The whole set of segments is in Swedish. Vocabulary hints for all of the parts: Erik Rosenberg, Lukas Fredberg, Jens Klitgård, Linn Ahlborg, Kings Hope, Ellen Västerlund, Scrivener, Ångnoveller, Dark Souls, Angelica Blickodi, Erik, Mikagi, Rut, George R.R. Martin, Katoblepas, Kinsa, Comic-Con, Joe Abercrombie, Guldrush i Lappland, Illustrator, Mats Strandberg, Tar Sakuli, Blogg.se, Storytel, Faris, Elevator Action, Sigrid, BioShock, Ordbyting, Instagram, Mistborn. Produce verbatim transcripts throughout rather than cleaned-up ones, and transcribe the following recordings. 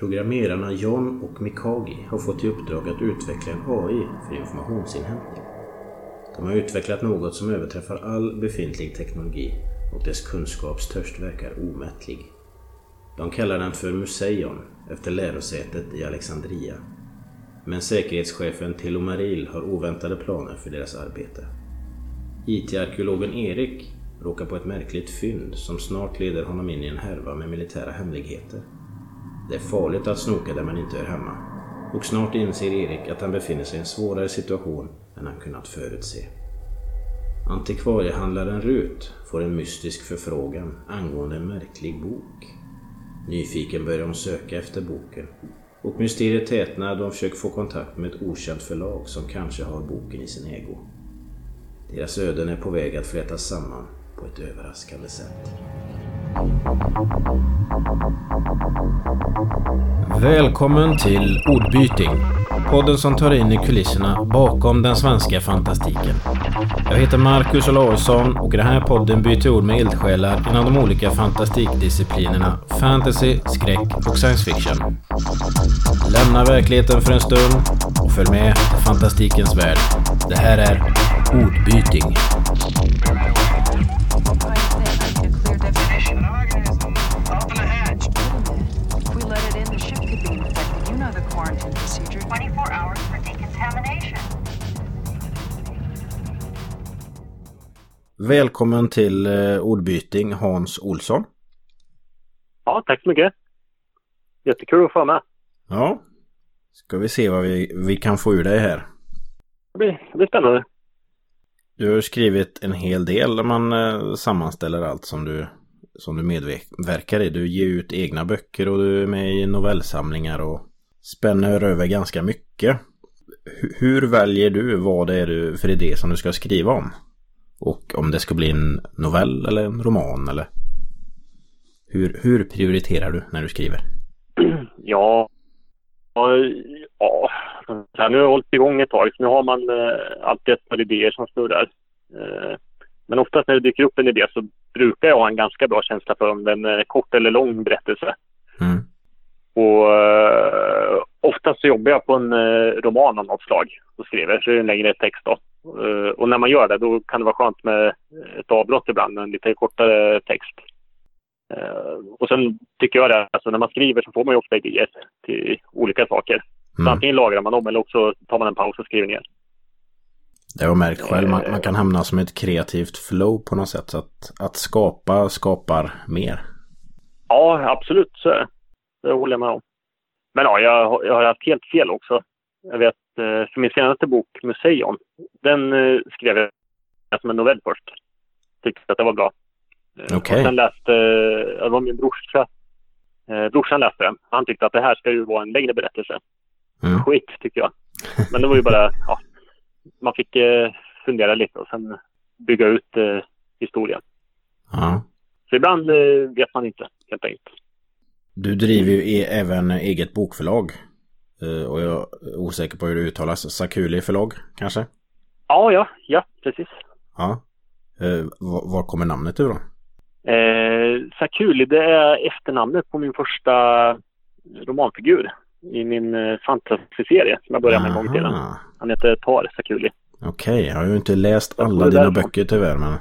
Programmerarna John och Mikagi har fått i uppdrag att utveckla en A I för informationsinhämtning. De har utvecklat något som överträffar all befintlig teknologi och dess kunskapstörst verkar omättlig. De kallar den för Museion efter lärosätet i Alexandria. Men säkerhetschefen Tillomaril har oväntade planer för deras arbete. I T-arkeologen Erik råkar på ett märkligt fynd som snart leder honom in i en härva med militära hemligheter. Det är farligt att snoka där man inte är hemma, och snart inser Erik att han befinner sig i en svårare situation än han kunnat förutse. Antikvariehandlaren Rut får en mystisk förfrågan angående en märklig bok. Nyfiken börjar hon söka efter boken, och mysteriet tätnar då hon försöker få kontakt med ett okänt förlag som kanske har boken i sin ego. Deras öden är på väg att flätas samman på ett överraskande sätt. Välkommen till Ordbyting, podden som tar in i kulisserna bakom den svenska fantastiken. Jag heter Marcus Larsson och i den här podden byter ord med eldsjälar inom de olika fantastikdisciplinerna fantasy, skräck och science fiction. Lämna verkligheten för en stund och följ med till fantastikens värld. Det här är Ordbyting. Välkommen till Ordbyting, Hans Olsson. Ja, tack så mycket. Jättekul att få med. Ja, ska vi se vad vi, vi kan få ur dig här. Det blir, det blir spännande. Du har skrivit en hel del när man sammanställer allt som du, som du medverkar i. Du ger ut egna böcker och du är med i novellsamlingar och spänner över ganska mycket. Hur väljer du vad det är du för idé som du ska skriva om? Och om det ska bli en novell eller en roman eller hur, hur prioriterar du när du skriver? Ja, ja. ja nu har jag hållit igång ett tag. Så nu har man eh, alltid ett par idéer som snurrar. Eh, men oftast när det dyker upp en idé så brukar jag ha en ganska bra känsla för om den är kort eller lång berättelse. Mm. Och eh, oftast så jobbar jag på en eh, roman av något slag och skriver. Så är det en längre text då. Uh, och när man gör det, då kan det vara skönt med ett avbrott ibland, en lite kortare text. Uh, och sen tycker jag det, alltså när man skriver så får man ju ofta idéer till olika saker. Mm. Antingen lagrar man dem eller också tar man en paus och skriver ner. Det har jag märkt själv, man, man kan hamna som ett kreativt flow på något sätt, så att, att skapa skapar mer. Ja, absolut, så det håller jag med om. Men ja, jag, jag har haft helt fel också. Jag vet, för min senaste bok, Museion, den skrev jag som en novell först. Tyckte att det var bra. Okay. Och sen läste, det var min brorsa, brorsan läste den. Han tyckte att det här ska ju vara en längre berättelse. Mm. Skit, tycker jag. Men det var ju bara, ja, man fick fundera lite och sen bygga ut historien. Ja. Så ibland vet man inte, helt enkelt. Du driver ju även eget bokförlag. Och jag är osäker på hur det uttalas. Sakuli förlag, kanske? Ja, ja, ja, precis. Ja. Eh, var, var kommer namnet ur då? Eh, Sakuli, det är efternamnet på min första romanfigur i min fantasyserie som jag började med en gång till. Han heter Tar Sakuli. Okej, okay, jag har ju inte läst alla dina böcker tyvärr, men...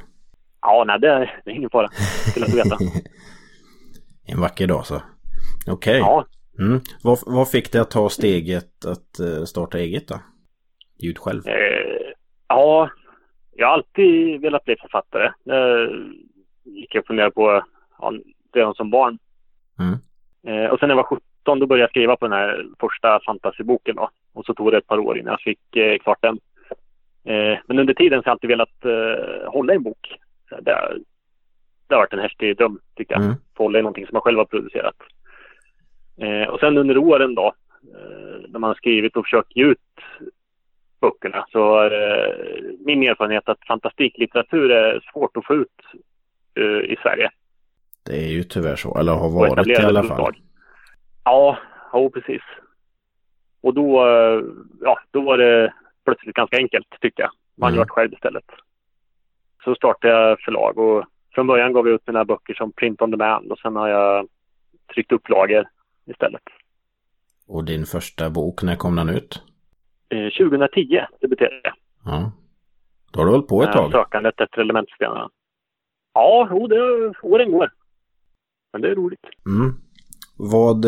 Ja, nej, det är, det är ingen fara. Skulle jag veta. En vacker dag så. Okej. Okay. Ja. Mm. Vad, vad fick det att ta steget att uh, starta eget då? Ljud själv. Eh, ja, jag har alltid velat bli författare. Eh, gick jag fundera på ja, det som barn. Mm. Eh, och sen när jag var sjutton då började jag skriva på den här första fantasyboken då. Och så tog det ett par år innan jag fick eh, klart den. Eh, men under tiden så har jag alltid velat eh, hålla en bok. Det, det har varit en häftig dröm, tycker jag. Mm. Få hålla i någonting som jag själv har producerat. Eh, och sen under åren då, eh, när man har skrivit och försökt ge ut böckerna, så eh, min erfarenhet att fantastiklitteratur är svårt att få ut eh, i Sverige. Det är ju tyvärr så, eller har varit i alla fall. Dag. Ja, ja, precis. Och då, eh, ja, då var det plötsligt ganska enkelt, tycker jag. Man mm. gör det själv istället. Så startade jag förlag och från början gav jag ut mina böcker som print on demand och sen har jag tryckt upp lager istället. Och din första bok, när kom den ut? tjugo tio debuterade jag. Ja. Då har du hållit på ett tag. Sökandet efter elementstenarna. Ja, jo, det är åren går. Men det är roligt. Mm. Vad,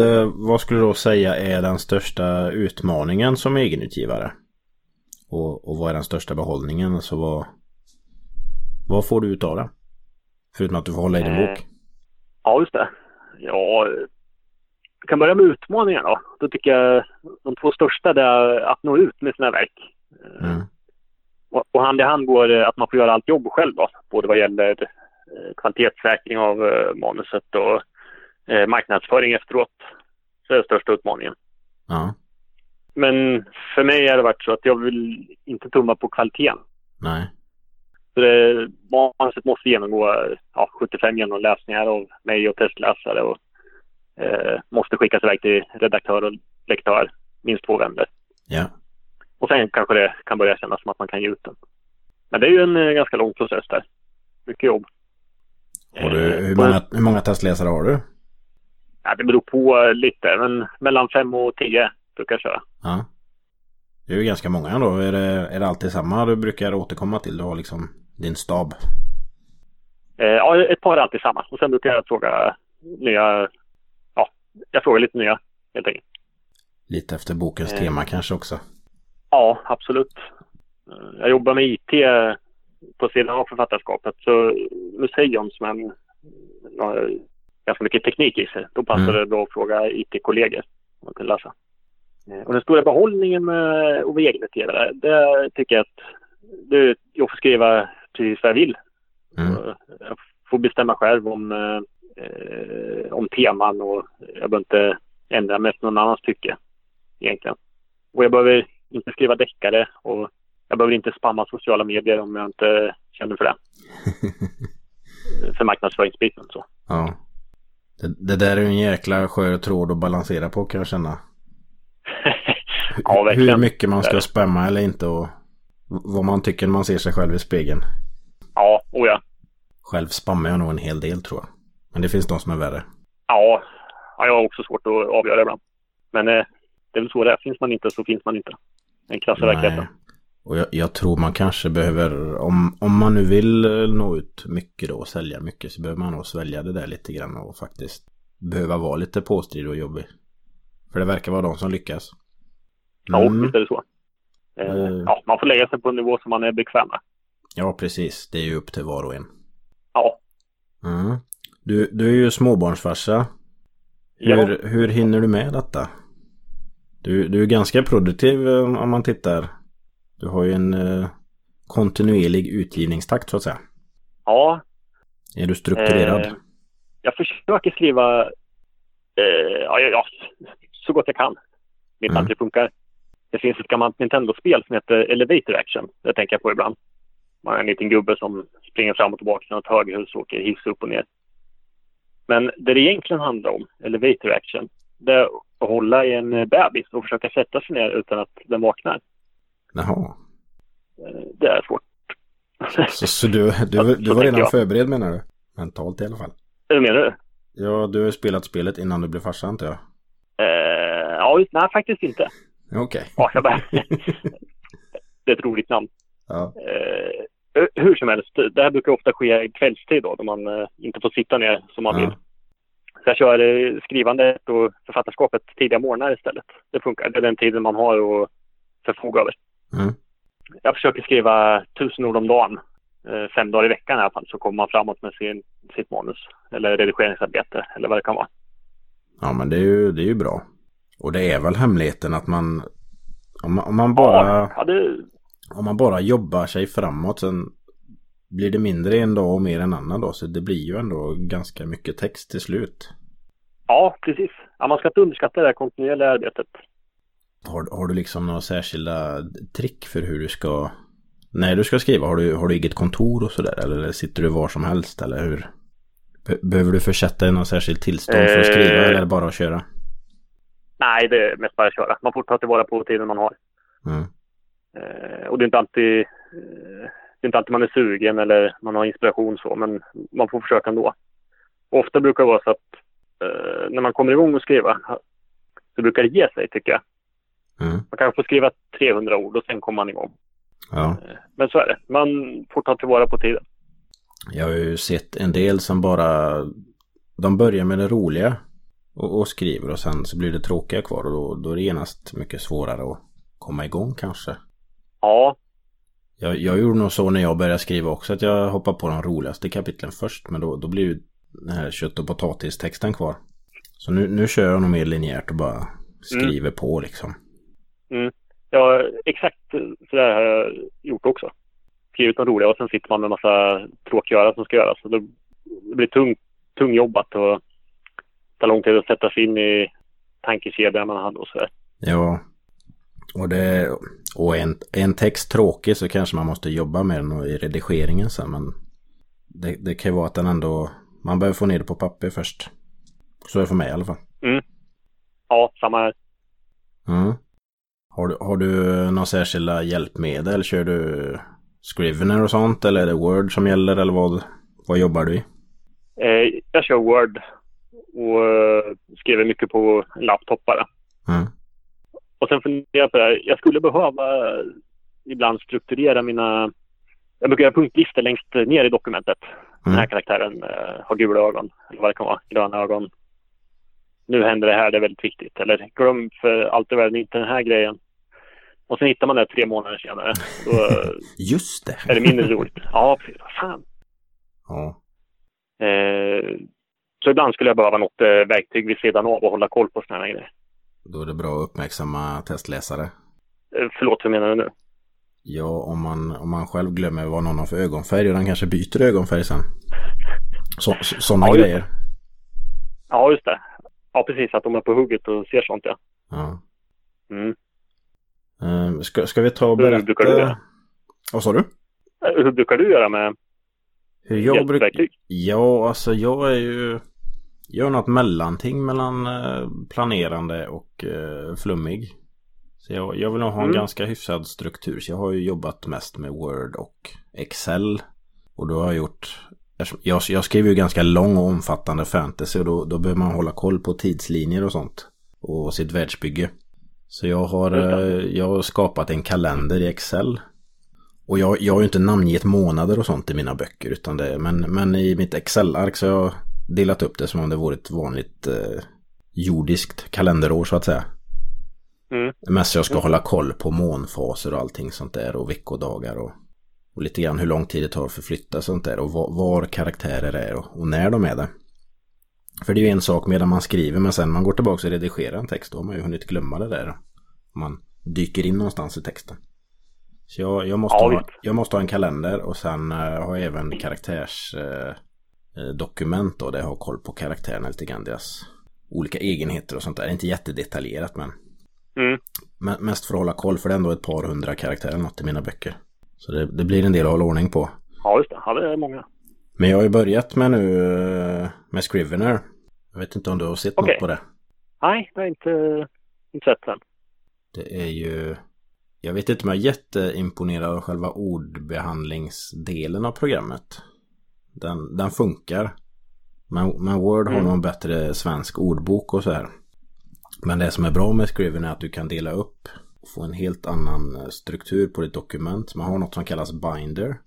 vad skulle du då säga är den största utmaningen som egenutgivare? Och, och vad är den största behållningen? Alltså vad, vad får du ut av det? Förutom att du får hålla i din bok. Eh, ja, just det. Ja, jag kan börja med utmaningar då. Då tycker jag de två största är att nå ut med sina verk. Mm. Och, och hand i hand går att man får göra allt jobb själv då. Både vad gäller kvalitetssäkring av manuset och eh, marknadsföring efteråt. Så är det största utmaningen. Ja. Men för mig har det varit så att jag vill inte tumma på kvaliteten. Nej. Så det, manuset måste genomgå ja, sjuttiofem genomläsningar av mig och testläsare och eh, måste skickas iväg till redaktör och lektör minst två vändor. Ja. Och sen kanske det kan börja kännas som att man kan ge ut den. Men det är ju en eh, ganska lång process där. Mycket jobb. Och du, hur, många, hur många testläsare har du? Ja, det beror på lite, men mellan fem och tio brukar jag köra. Ja. Det är ju ganska många ändå. Är det, är det alltid samma du brukar återkomma till? Du har liksom din stab. Eh, ja, ett par är alltid samma. Och sen brukar jag fråga nya... Ja, jag frågar lite nya, helt enkelt. Lite efter bokens eh, tema kanske också? Ja, absolut. Jag jobbar med I T på sidan av författarskapet. Så Museion som en, har ganska mycket teknik i sig. Då passar mm. det bra att fråga I T-kollegor om man kan läsa. Och den stora behållningen med att vara egenutgivare, det tycker jag att det, jag får skriva precis vad jag vill. Mm. Jag får bestämma själv om, eh, om teman och jag behöver inte ändra mest någon annans tycke egentligen. Och jag behöver inte skriva deckare och jag behöver inte spamma sociala medier om jag inte känner för det. För marknadsföringsbiten så. Ja. Det, det där är ju en jäkla skör tråd att balansera på kan jag känna. Ja, hur mycket man ska spamma eller inte och vad man tycker när man ser sig själv i spegeln. Ja, oh ja. Själv spammar jag nog en hel del tror jag. Men det finns de som är värre. Ja, ja jag har också svårt att avgöra ibland. Men eh, det är väl så det är. Finns man inte så finns man inte. En klass av verkligheten. Och jag, jag tror man kanske behöver, om, om man nu vill nå ut mycket då och sälja mycket så behöver man nog svälja det där lite grann och faktiskt behöva vara lite påstridig och jobbig. För det verkar vara de som lyckas. Mm. Ja, visst är det så. Uh, ja, man får lägga sig på en nivå som man är bekväm med. Ja, precis. Det är ju upp till var och en. Ja. Mm. Du, du är ju småbarnsfarsa. Hur, ja. hur hinner du med detta? Du, du är ganska produktiv om man tittar. Du har ju en eh, kontinuerlig utgivningstakt så att säga. Ja. Är du strukturerad? Eh, jag försöker skriva eh, ja, ja, så gott jag kan. Mitt mm. alltid funkar. Det finns ett gammalt Nintendo-spel som heter Elevator Action. Det tänker jag på ibland. Man är en liten gubbe som springer fram och tillbaka till ett höghus och åker hivs upp och ner. Men det det egentligen handlar om, Elevator Action, det är att hålla i en bebis och försöka sätta sig ner utan att den vaknar. Jaha. Det är svårt. Så, så du, du, du var redan förberedd menar du? Mentalt i alla fall. Hur menar du? Ja, du har spelat spelet innan du blev farsa antar jag. Eh, ja, nej faktiskt inte. Okej. Okay. Ja, det är ett roligt namn. Ja. Eh, hur som helst, det här brukar ofta ske kvällstid då, då man eh, inte får sitta ner som man ja. vill. Så jag kör eh, skrivandet och författarskapet tidiga morgnar istället. Det funkar, det är den tiden man har att förfoga över. Mm. Jag försöker skriva tusen ord om dagen, eh, fem dagar i veckan i alla fall, så kommer man framåt med sin, sitt manus eller redigeringsarbete eller vad det kan vara. Ja, men det är ju, det är ju bra. Och det är väl hemligheten att man om man, om man bara ja, ja, det... om man bara jobbar sig framåt sen blir det mindre en dag och mer en annan dag, så det blir ju ändå ganska mycket text till slut. Ja, precis. Ja, man ska inte underskatta det här kontinuerliga arbetet. Har, har du liksom några särskilda trick för hur du ska när du ska skriva? Har du, har du eget kontor och sådär eller sitter du var som helst eller hur? Behöver du försätta i någon särskild tillstånd för att skriva eh, eller bara att köra? Nej, det är mest bara att köra. Man får ta tillvara på tiden man har. Mm. Eh, och det är inte alltid eh, det är inte alltid man är sugen eller man har inspiration så, men man får försöka ändå. Och ofta brukar det vara så att eh, när man kommer igång och skriva så brukar det ge sig, tycker jag. Mm. Man kanske får skriva trehundra ord och sen kommer man igång. Ja. Men så är det. Man får ta tillvara på tiden. Jag har ju sett en del som bara... De börjar med det roliga och, och skriver och sen så blir det tråkiga kvar och då, då är det genast mycket svårare att komma igång kanske. Ja. Jag, jag gjorde nog så när jag började skriva också, att jag hoppade på de roligaste kapitlen först, men då, då blir ju den här kött- och potatistexten kvar. Så nu, nu kör jag nog mer linjärt och bara skriver mm. på liksom. Mm. Ja, exakt sådär har jag gjort också. Skrivit de roliga och sen sitter man med en massa tråkigöra som ska göras. Så det blir tungt, tungjobbat och tar lång tid att sätta sig in i tankekedjan man hade och sådär. Ja. Och, det, och en, en text tråkig så kanske man måste jobba med den och i redigeringen sen. Men det, det kan ju vara att den ändå... Man behöver få ner det på papper först. Så är det för mig i alla fall. Mm. Ja, samma här. Mm. Har du, har du några särskilda hjälpmedel? Kör du Scrivener och sånt? Eller är det Word som gäller? Eller vad, vad jobbar du i? Eh, jag kör Word. Och skriver mycket på laptop bara. Mm. Och sen funderar jag på det här. Jag skulle behöva ibland strukturera mina... Jag brukar göra punktlistor längst ner i dokumentet. Mm. Den här karaktären eh, har gula ögon. Eller vad det kan vara. Gröna ögon. Nu händer det här, det är väldigt viktigt. Eller glöm för allt i världen inte den här grejen. Och sen hittar man det tre månader senare. Då just det. Är det mindre roligt. Ja, precis. Fan. Ja. Eh, så ibland skulle jag behöva något eh, verktyg vid sidan av och hålla koll på sådana här grejer. Då är det bra att uppmärksamma testläsare. Eh, förlåt, hur menar du nu? Ja, om man, om man själv glömmer vad någon har för ögonfärg och den kanske byter ögonfärg sen. Så, så, sådana ja, grejer. Ja, just det. Ja, precis. Att de är på hugget och ser sånt, ja. Ja. Mm. Ehm, ska, ska vi ta och berätta... Hur brukar du göra? Vad sa du? Hur brukar du göra med hur jag bruk... Ja, alltså jag är ju... Gör något mellanting mellan planerande och eh, flummig. Så jag, jag vill nog ha en mm. ganska hyfsad struktur. Så jag har ju jobbat mest med Word och Excel. Och då har jag gjort... Jag, jag skriver ju ganska lång och omfattande fantasy och då, då behöver man hålla koll på tidslinjer och sånt och sitt världsbygge. Så jag har, jag har skapat en kalender i Excel och jag, jag har ju inte namngett månader och sånt i mina böcker utan det, men, men i mitt Excel-ark så har jag delat upp det som om det vore ett vanligt eh, jordiskt kalenderår så att säga. Mm. Mest jag ska mm. hålla koll på månfaser och allting sånt där och veckodagar och Och lite grann hur lång tid det tar för att flytta sånt där. Och var, var karaktärer är och, och när de är det. För det är ju en sak medan man skriver. Men sen man går tillbaka och redigerar en text. Då har man ju hunnit glömma det där. Man dyker in någonstans i texten. Så jag, jag, måste, ja, ha, jag måste ha en kalender. Och sen uh, har jag även karaktärsdokument. Uh, uh, där jag har koll på karaktärerna lite grann. Deras olika egenheter och sånt där. Det är inte jättedetaljerat men. Mm. men mest för att hålla koll. För det är ändå ett par hundra karaktärer något i mina böcker. Så det, det blir en del att hålla ordning på. Ja, just det. Ja, det är många. Men jag har ju börjat med nu med Scrivener. Jag vet inte om du har sett okay. något på det. Nej, det har inte, inte sett den. Det är ju... Jag vet inte om jag är jätteimponerad av själva ordbehandlingsdelen av programmet. Den, den funkar. Men, men Word mm. har någon bättre svensk ordbok och så här. Men det som är bra med Scrivener är att du kan dela upp... få en helt annan struktur på ditt dokument. Man har något som kallas binder.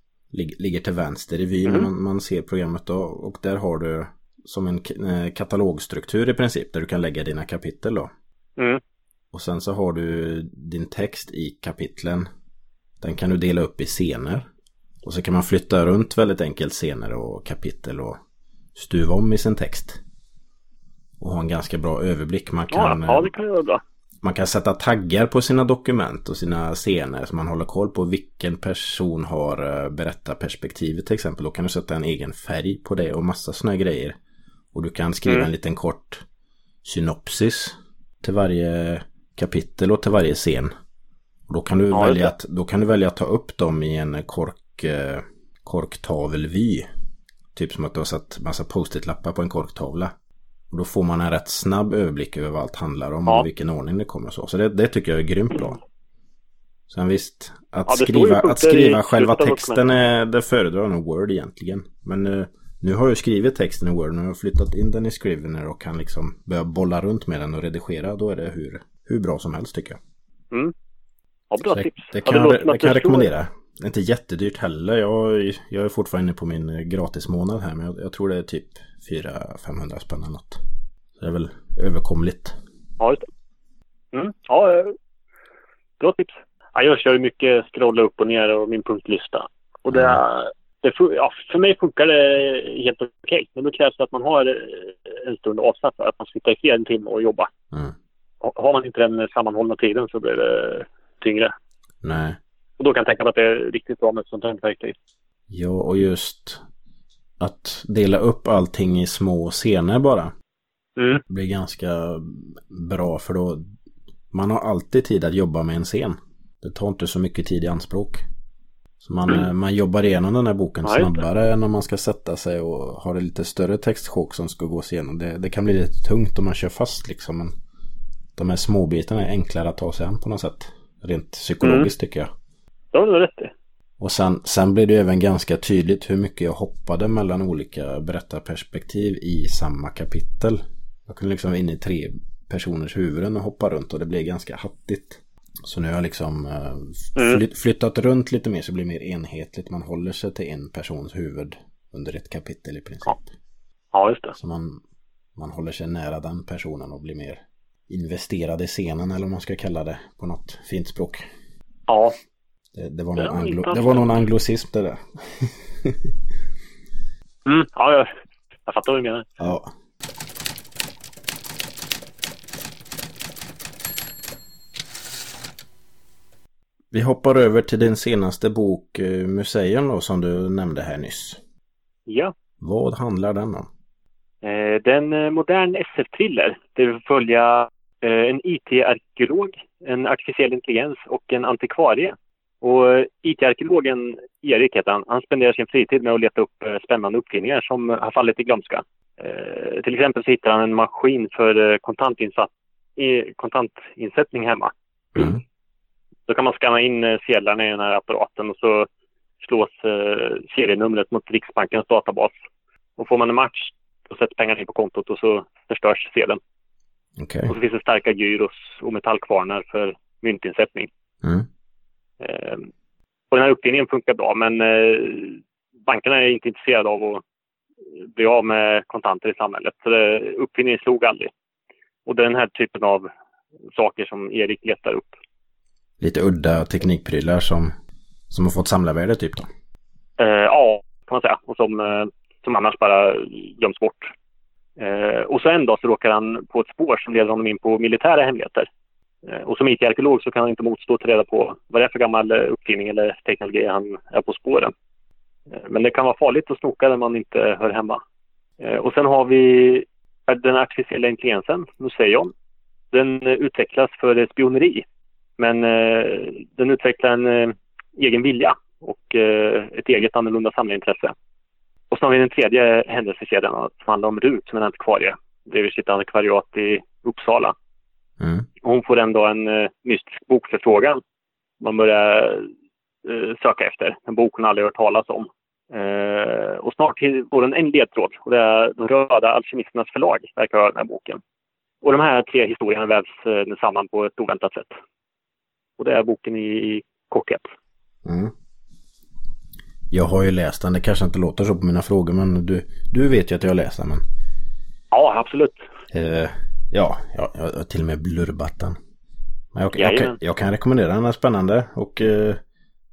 Ligger till vänster i vyn mm. man, man ser programmet då. Och där har du som en katalogstruktur i princip. Där du kan lägga dina kapitel då. Mm. Och sen så har du din text i kapitlen. Den kan du dela upp i scener. Och så kan man flytta runt väldigt enkelt scener och kapitel. Och stuva om i sin text. Och ha en ganska bra överblick. Man kan, ja, ja, det kan jag göra bra. Man kan sätta taggar på sina dokument och sina scener så man håller koll på vilken person har berättarperspektivet till exempel. Då kan du sätta en egen färg på det och massa såna grejer. Och du kan skriva mm. en liten kort synopsis till varje kapitel och till varje scen. Och då kan du, ja, välja, att, då kan du välja att ta upp dem i en kork, korktavelvy. Typ som att du har satt massa post-it-lappar på en korktavla. Och då får man en rätt snabb överblick över vad allt handlar om ja. och vilken ordning det kommer så. Så det, det tycker jag är grymt bra. Sen visst, att ja, skriva, att skriva själva texten är, det föredrar nog Word egentligen. Men uh, Nu har jag skrivit texten i Word och jag har flyttat in den i Scrivener och kan liksom börja bolla runt med den och redigera. Då är det hur, hur bra som helst tycker jag. Mm. Ja, bra det, tips. Det kan ja, det jag, det kan jag rekommendera. Det är inte jättedyrt heller. Jag, jag är fortfarande på min gratismånad här, men jag, jag tror det är typ fyra femhundra spänn eller något. Det är väl överkomligt. Ja, just det. Mm. Ja, bra tips. Ja, jag kör mycket scrolla upp och ner och min punktlista. Och det är... Mm. Det, ja, för mig funkar det helt okej. Men då krävs det att man har en stund avsatt för att man sitter i en timme och jobbar. Mm. Har man inte den sammanhållna tiden så blir det tyngre. Nej. Och då kan jag tänka mig att det är riktigt bra med ett sånt här verktyg. Ja, och just att dela upp allting i små scener bara. Mm. Det blir ganska bra för då man har alltid tid att jobba med en scen. Det tar inte så mycket tid i anspråk. Så man, mm. man jobbar igenom den här boken ja, snabbare än om man ska sätta sig och har det lite större textsjok som ska gås igenom. Det, det kan bli lite tungt om man kör fast liksom. Men de här småbitarna är enklare att ta sig an på något sätt. Rent psykologiskt mm. tycker jag. Ja, det är rätt. Och sen, sen blir det ju även ganska tydligt hur mycket jag hoppade mellan olika berättarperspektiv i samma kapitel. Jag kunde liksom in i tre personers huvuden och hoppa runt och det blev ganska hattigt. Så nu har jag liksom flytt, flyttat runt lite mer så det blir mer enhetligt. Man håller sig till en persons huvud under ett kapitel i princip. Ja, ja just det. Så man, man håller sig nära den personen och blir mer investerad i scenen eller vad man ska kalla det på något fint språk. Ja. Det, det, var, någon det, anglo, det var någon anglosism det där. mm, ja, jag, jag fattar vad du menar. Ja. Vi hoppar över till din senaste bok, Museion, då, som du nämnde här nyss. Ja. Vad handlar den om? Eh, det är en modern S F-thriller där vi följer eh, en I T-arkeolog, en artificiell intelligens och en antikvarie. Och I T-arkeologen Erik heter han. Han spenderar sin fritid med att leta upp spännande uppfinningar som har fallit i glömska. Eh, till exempel så hittar han en maskin för kontantinsat- kontantinsättning hemma. Mm. Då kan man skanna in sedlarna i den här apparaten och så slås eh, serienumret mot Riksbankens databas. Och får man en match och sätts pengarna in på kontot och så förstörs sedeln. Okay. Och så finns det starka gyros och metallkvarnar för myntinsättning. Mm. Eh, och den här uppfinningen funkar bra men eh, bankerna är inte intresserade av att bli av med kontanter i samhället. Så det, uppfinningen slog aldrig. Och det är den här typen av saker som Erik letar upp. Lite udda teknikprylar som, som har fått samlarvärde typ då? Eh, ja, kan man säga. Och som, eh, som annars bara göms bort. Eh, och så en dag så råkar han på ett spår som leder honom in på militära hemligheter. Eh, och som I T-arkeolog så kan han inte motstå att reda på vad det är för gammal uppfinning eller teknologi han är på spåren. Eh, men det kan vara farligt att snoka där man inte hör hemma. Eh, och sen har vi den artificiella intelligensen, Museion. Den utvecklas för spioneri. Men eh, den utvecklar en eh, egen vilja och eh, ett eget annorlunda samlingintresse. Och sen har vi den tredje händelsekedjan som handlar om Rut som är en antikvarie. Det är sitt antikvariat i Uppsala. Mm. Och hon får ändå en eh, mystisk bokförfrågan man börjar eh, söka efter. En bok hon aldrig hört talas om. Eh, och snart går den en ledtråd. Och det är de röda alkemisternas förlag verkar ha den här boken. Och de här tre historierna vävs eh, samman på ett oväntat sätt. Och det är boken i, i korthet. Mm. Jag har ju läst den. Det kanske inte låter så på mina frågor. Men du, du vet ju att jag läser den. Ja, absolut. Eh, ja, jag har till och med blurbat den. Men jag, jag, jag, jag kan rekommendera den. Den är spännande. Och, eh,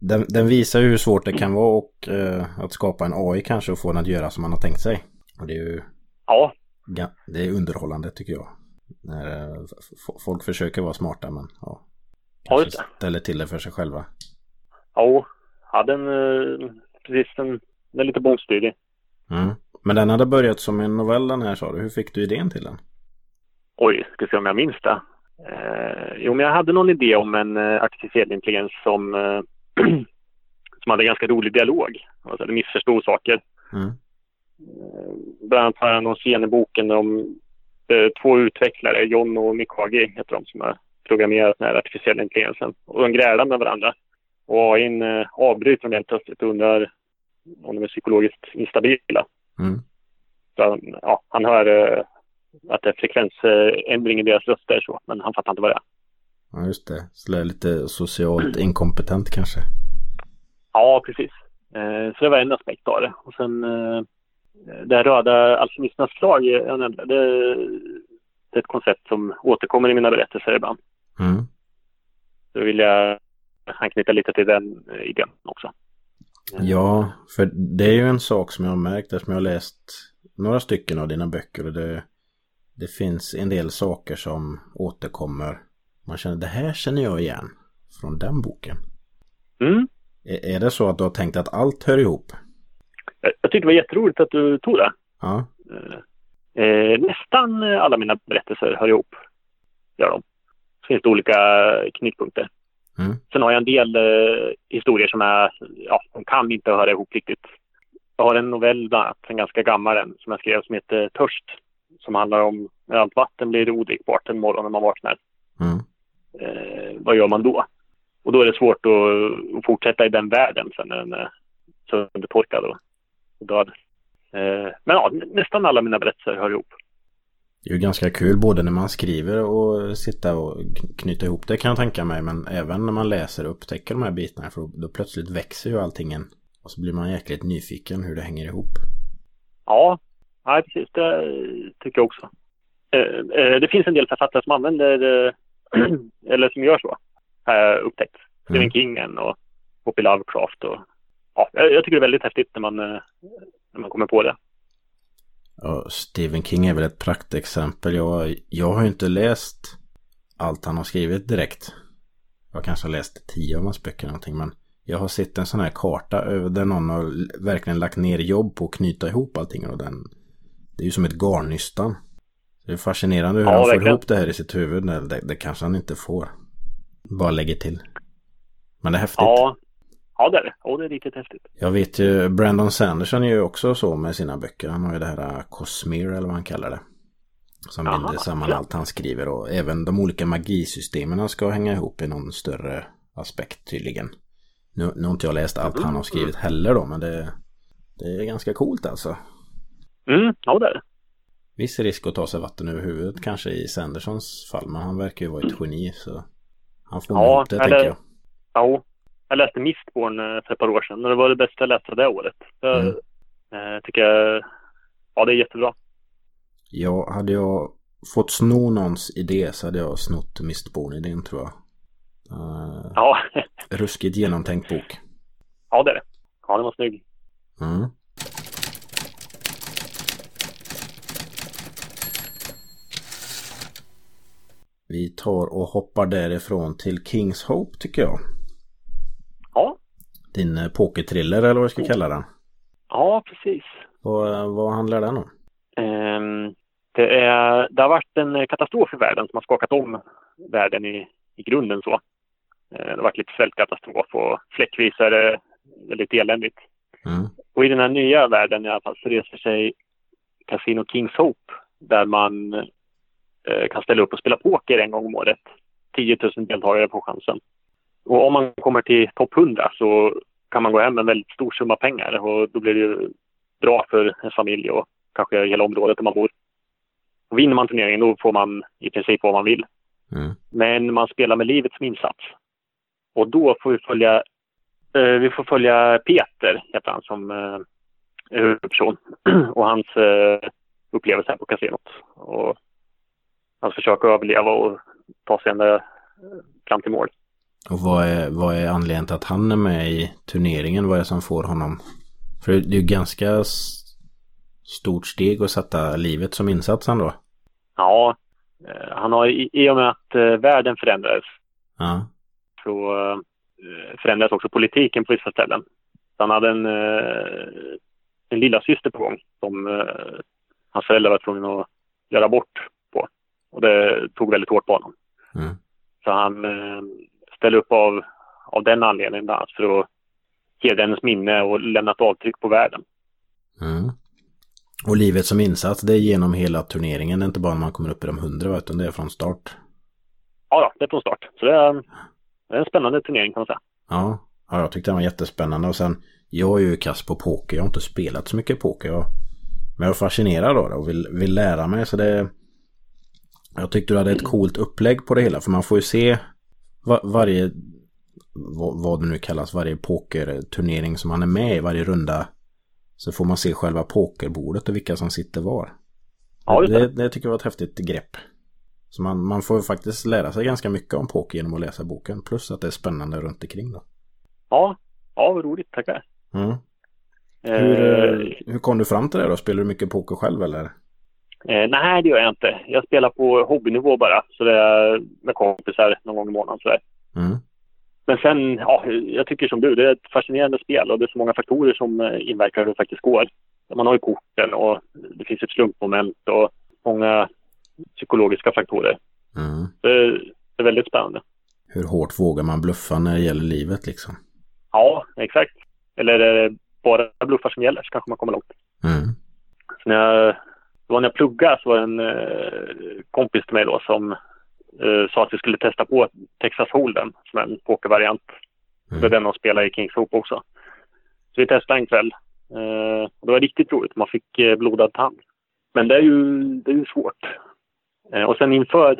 den, den visar hur svårt det kan vara och, eh, att skapa en A I kanske och få den att göra som man har tänkt sig. Och det är ju ja. Ja, det är underhållande tycker jag. När, eh, f- folk försöker vara smarta men ja. Ställer till det för sig själva. Ja, ja den, eh, precis, den, den är lite bångstyrig. Mm. Men den hade börjat som en novell den här, sa du. Hur fick du idén till den? Oj, ska se om jag minns det. Eh, jo, men jag hade någon idé om en eh, artificiell intelligens som, eh, som hade ganska rolig dialog. Alltså, det missförstod saker. Mm. Eh, bland annat har jag någon scen i boken om eh, två utvecklare, John och Mikagi, heter de som är programmerat den här artificiella intelligensen. Och de grälar med varandra. Och A I avbryter dem helt plötsligt och undrar om de är psykologiskt instabila. Mm. Så, ja, han hör eh, att det är frekvensändring i deras röster så, men han fattar inte vad det är. Ja, just det. Så det är lite socialt inkompetent kanske. Ja, precis. Eh, så det var en aspekt av det. Och sen eh, det röda alkemisternas slag, jag nämnde, det, det är ett koncept som återkommer i mina berättelser ibland. Mm. Så vill jag anknyta lite till den idén också. Ja, för det är ju en sak som jag har märkt eftersom jag har läst några stycken av dina böcker och det, det finns en del saker som återkommer. Man känner, det här känner jag igen från den boken. Mm. Är, är det så att du har tänkt att allt hör ihop? Jag, jag tyckte det var jätteroligt att du tog det. Ja. Eh, nästan alla mina berättelser hör ihop. Gör de. Det finns olika knytpunkter. Mm. Sen har jag en del eh, historier som är, ja, de kan inte höra ihop riktigt. Jag har en novell bland annat, en ganska gammal en, som jag skrev som heter Törst. Som handlar om när allt vatten blir odrickbart en morgon när man vaknar. Mm. Eh, vad gör man då? Och då är det svårt att, att fortsätta i den världen sen när den är söndertorkad och död. Eh, men ja, nästan alla mina berättelser hör ihop. Det är ju ganska kul både när man skriver och sitta och knyta ihop det kan jag tänka mig. Men även när man läser och upptäcker de här bitarna för då plötsligt växer ju allting in. Och så blir man jäkligt nyfiken hur det hänger ihop. Ja, ja precis. Det tycker jag också. Det finns en del författare som använder eller som gör så. Här upptäckt. Stephen King och H P. Lovecraft. Och, ja, jag tycker det är väldigt häftigt när man, när man kommer på det. Ja, Stephen King är väl ett praktexempel. Jag, jag har ju inte läst allt han har skrivit direkt. Jag kanske har läst tio av hans böcker eller någonting, men jag har sett en sån här karta över där någon har verkligen lagt ner jobb på att knyta ihop allting. Och den, det är ju som ett garnnystan. Det är fascinerande hur ja, han verkligen får ihop det här i sitt huvud. Det, det kanske han inte får. Bara lägger till. Men det är häftigt. Ja, ja det är det. Ja, det är riktigt häftigt. Jag vet ju, Brandon Sanderson är ju också så med sina böcker. Han har ju det här Cosmere, eller vad han kallar det. Som binder samman allt han skriver. Och även de olika magisystemen ska hänga ihop i någon större aspekt tydligen. Nu, nu har inte jag läst allt mm. han har skrivit heller då, men det, det är ganska coolt alltså. Mm, ja det är det. Viss risk att ta sig vatten över huvudet kanske i Sandersons fall, men han verkar ju vara ett geni så han får ja, ihop det, tänker jag. Ja, jag läste Mistborn för ett par år sedan och det var det bästa jag läste det året. Jag mm. tycker jag, ja det är jättebra. Ja, hade jag fått sno någons idé så hade jag snott Mistborn-idén tror jag. Uh, ja. Ruskigt genomtänkt bok. Ja, det är det. Ja, den var snygg. Mm. Vi tar och hoppar därifrån till Kings Hope tycker jag. Ja. Din pokerthriller eller vad jag ska kalla den. Ja, precis. Och vad handlar den om? Um, det, är, det har varit en katastrof i världen som har skakat om världen i, i grunden så. Det har varit lite svältkatastrof och fläckvis är det väldigt eländigt. Mm. Och i den här nya världen i alla fall så reser sig Casino Kings Hope där man eh, kan ställa upp och spela poker en gång om året. tio tusen deltagare på chansen. Och om man kommer till topp hundra så kan man gå hem med en väldigt stor summa pengar och då blir det ju bra för en familj och kanske hela området där man bor. Och vinner man turneringen då får man i princip vad man vill. Mm. Men man spelar med livet som insats. Och då får vi följa eh, vi får följa Peter heter han som eh, person och hans eh, upplevelse här på kasinot och hans försök att överleva och ta sig ända fram till mål. Och vad är, vad är anledningen till att han är med i turneringen? Vad är det som får honom? För det är ju ganska stort steg att sätta livet som insats då. Ja, eh, han har i, i och med att eh, världen förändrades. Ja. Så förändrades också politiken på vissa ställen. Han hade en, en lilla syster på gång som hans föräldrar var tvungna att göra bort på. Och det tog väldigt hårt på honom. Mm. Så han ställde upp av, av den anledningen alltså för att hedra hennes minne och lämna ett avtryck på världen. Mm. Och livet som insats, det är genom hela turneringen. Det är inte bara när man kommer upp i de hundra utan det är från start. Ja, det är från start. Så det är... Det är en spännande turnering kan man säga. Ja, ja jag tyckte den var jättespännande. Och sen, jag är ju kass på poker. Jag har inte spelat så mycket poker. Jag Men jag är fascinerad av det och vill, vill lära mig. Så det, jag tyckte du hade ett coolt upplägg på det hela. För man får ju se var, varje, vad, vad det nu kallas, varje pokerturnering som man är med i, varje runda. Så får man se själva pokerbordet och vilka som sitter var. Ja, det, det, det tycker jag var ett häftigt grepp. Så man, man får faktiskt lära sig ganska mycket om poker genom att läsa boken. Plus att det är spännande runt omkring då. Ja, ja vad roligt, tackar. Mm. Hur, eh, hur kom du fram till det då? Spelar du mycket poker själv eller? Eh, nej, det gör jag inte. Jag spelar på hobbynivå bara. Så det är med kompisar någon gång i månaden. Så mm. Men sen, ja, jag tycker som du, det är ett fascinerande spel. Och det är så många faktorer som inverkar hur det faktiskt går. Man har ju korten och det finns ett slumpmoment och många psykologiska faktorer. Mm. Det, det är väldigt spännande. Hur hårt vågar man bluffa när det gäller livet liksom? Ja, exakt. Eller är det bara bluffar som gäller så kanske man kommer långt. Mm. Så när jag, det var när jag pluggade så var det en eh, kompis till mig då som eh, sa att vi skulle testa på Texas Hold'em som är en pokervariant. Mm. Det är den de spelar i Kings Hope också. Så vi testade en kväll. Eh, och det var riktigt roligt. Man fick eh, blodad tand. Men det är ju, det är ju svårt. Eh, och sen inför,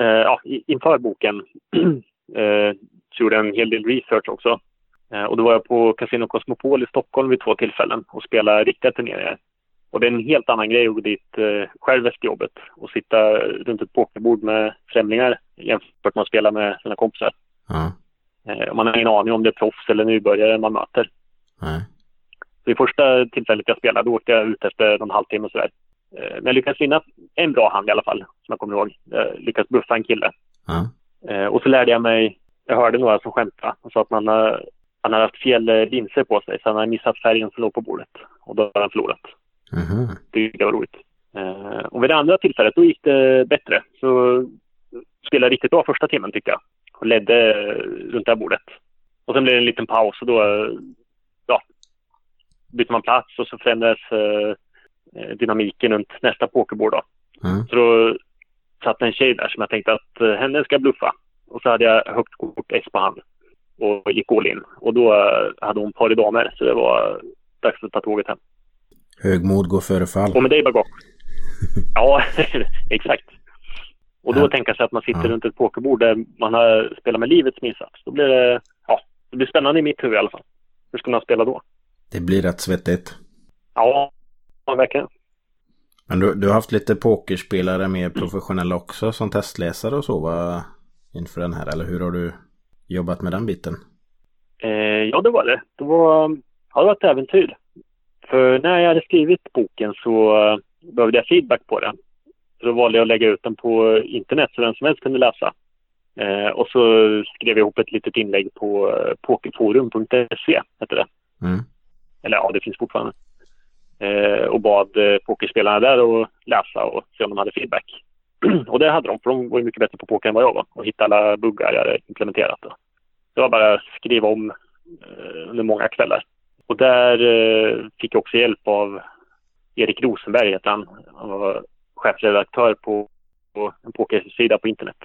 eh, ja, inför boken eh, så gjorde jag en hel del research också. Och då var jag på Casino Cosmopol i Stockholm vid två tillfällen och spelade riktiga turneringar. Och det är en helt annan grej att gå dit eh, själv efter jobbet och sitta runt ett pokerbord med främlingar jämfört med att man spelar med sina kompisar. Mm. Eh, man har ingen aning om det är proffs eller nybörjare man möter. Mm. Så i första tillfället jag spelade då åkte jag ut efter någon halvtimme och sådär. Eh, men jag lyckades vinna en bra hand i alla fall, som jag kommer ihåg. Jag lyckades bluffa en kille. Mm. Eh, och så lärde jag mig, jag hörde några som skämtade och sa att man eh, han hade haft fel linser på sig så han hade missat färgen som låg på bordet. Och då hade han förlorat. Mm-hmm. Det var roligt. Eh, och vid det andra tillfället då gick det bättre. Så spelade riktigt bra första timmen tycker jag. Och ledde runt det här bordet. Och sen blev det en liten paus och då ja, bytte man plats och så förändrades eh, dynamiken runt nästa pokerbord då. Mm. Så då satt en tjej där som jag tänkte att eh, henne ska bluffa. Och så hade jag högt kort S på hand. Och gick all in. Och då hade hon par i damer. Så det var dags att ta tåget hem. Högmod går före fall. Och med dig bagage. Ja, exakt. Och då ja. Tänker sig att man sitter ja. Runt ett pokerbord där man har spelat med livets insats. Då blir det, ja, det blir spännande i mitt huvud i alla fall. Hur ska man spela då? Det blir rätt svettigt. Ja, verkligen. Men du, du har haft lite pokerspelare mer professionella också som testläsare och så va? Inför den här. Eller hur har du jobbat med den biten? Eh, ja, det var det. Det var, ja, det var ett äventyr. För när jag hade skrivit boken så behövde jag feedback på den. Så då valde jag att lägga ut den på internet så vem som helst kunde läsa. Eh, och så skrev jag ihop ett litet inlägg på pokerforum punkt se heter det. Mm. Eller ja, det finns fortfarande. Eh, och bad pokerspelarna där att läsa och se om de hade feedback. Och det hade de, för de var ju mycket bättre på poker än vad jag var. Och hitta alla buggar jag hade implementerat. Då. Det var bara att skriva om eh, under många kvällar. Och där eh, fick jag också hjälp av Erik Rosenberg, heter han. Han var chefredaktör på, på en pokersida på internet.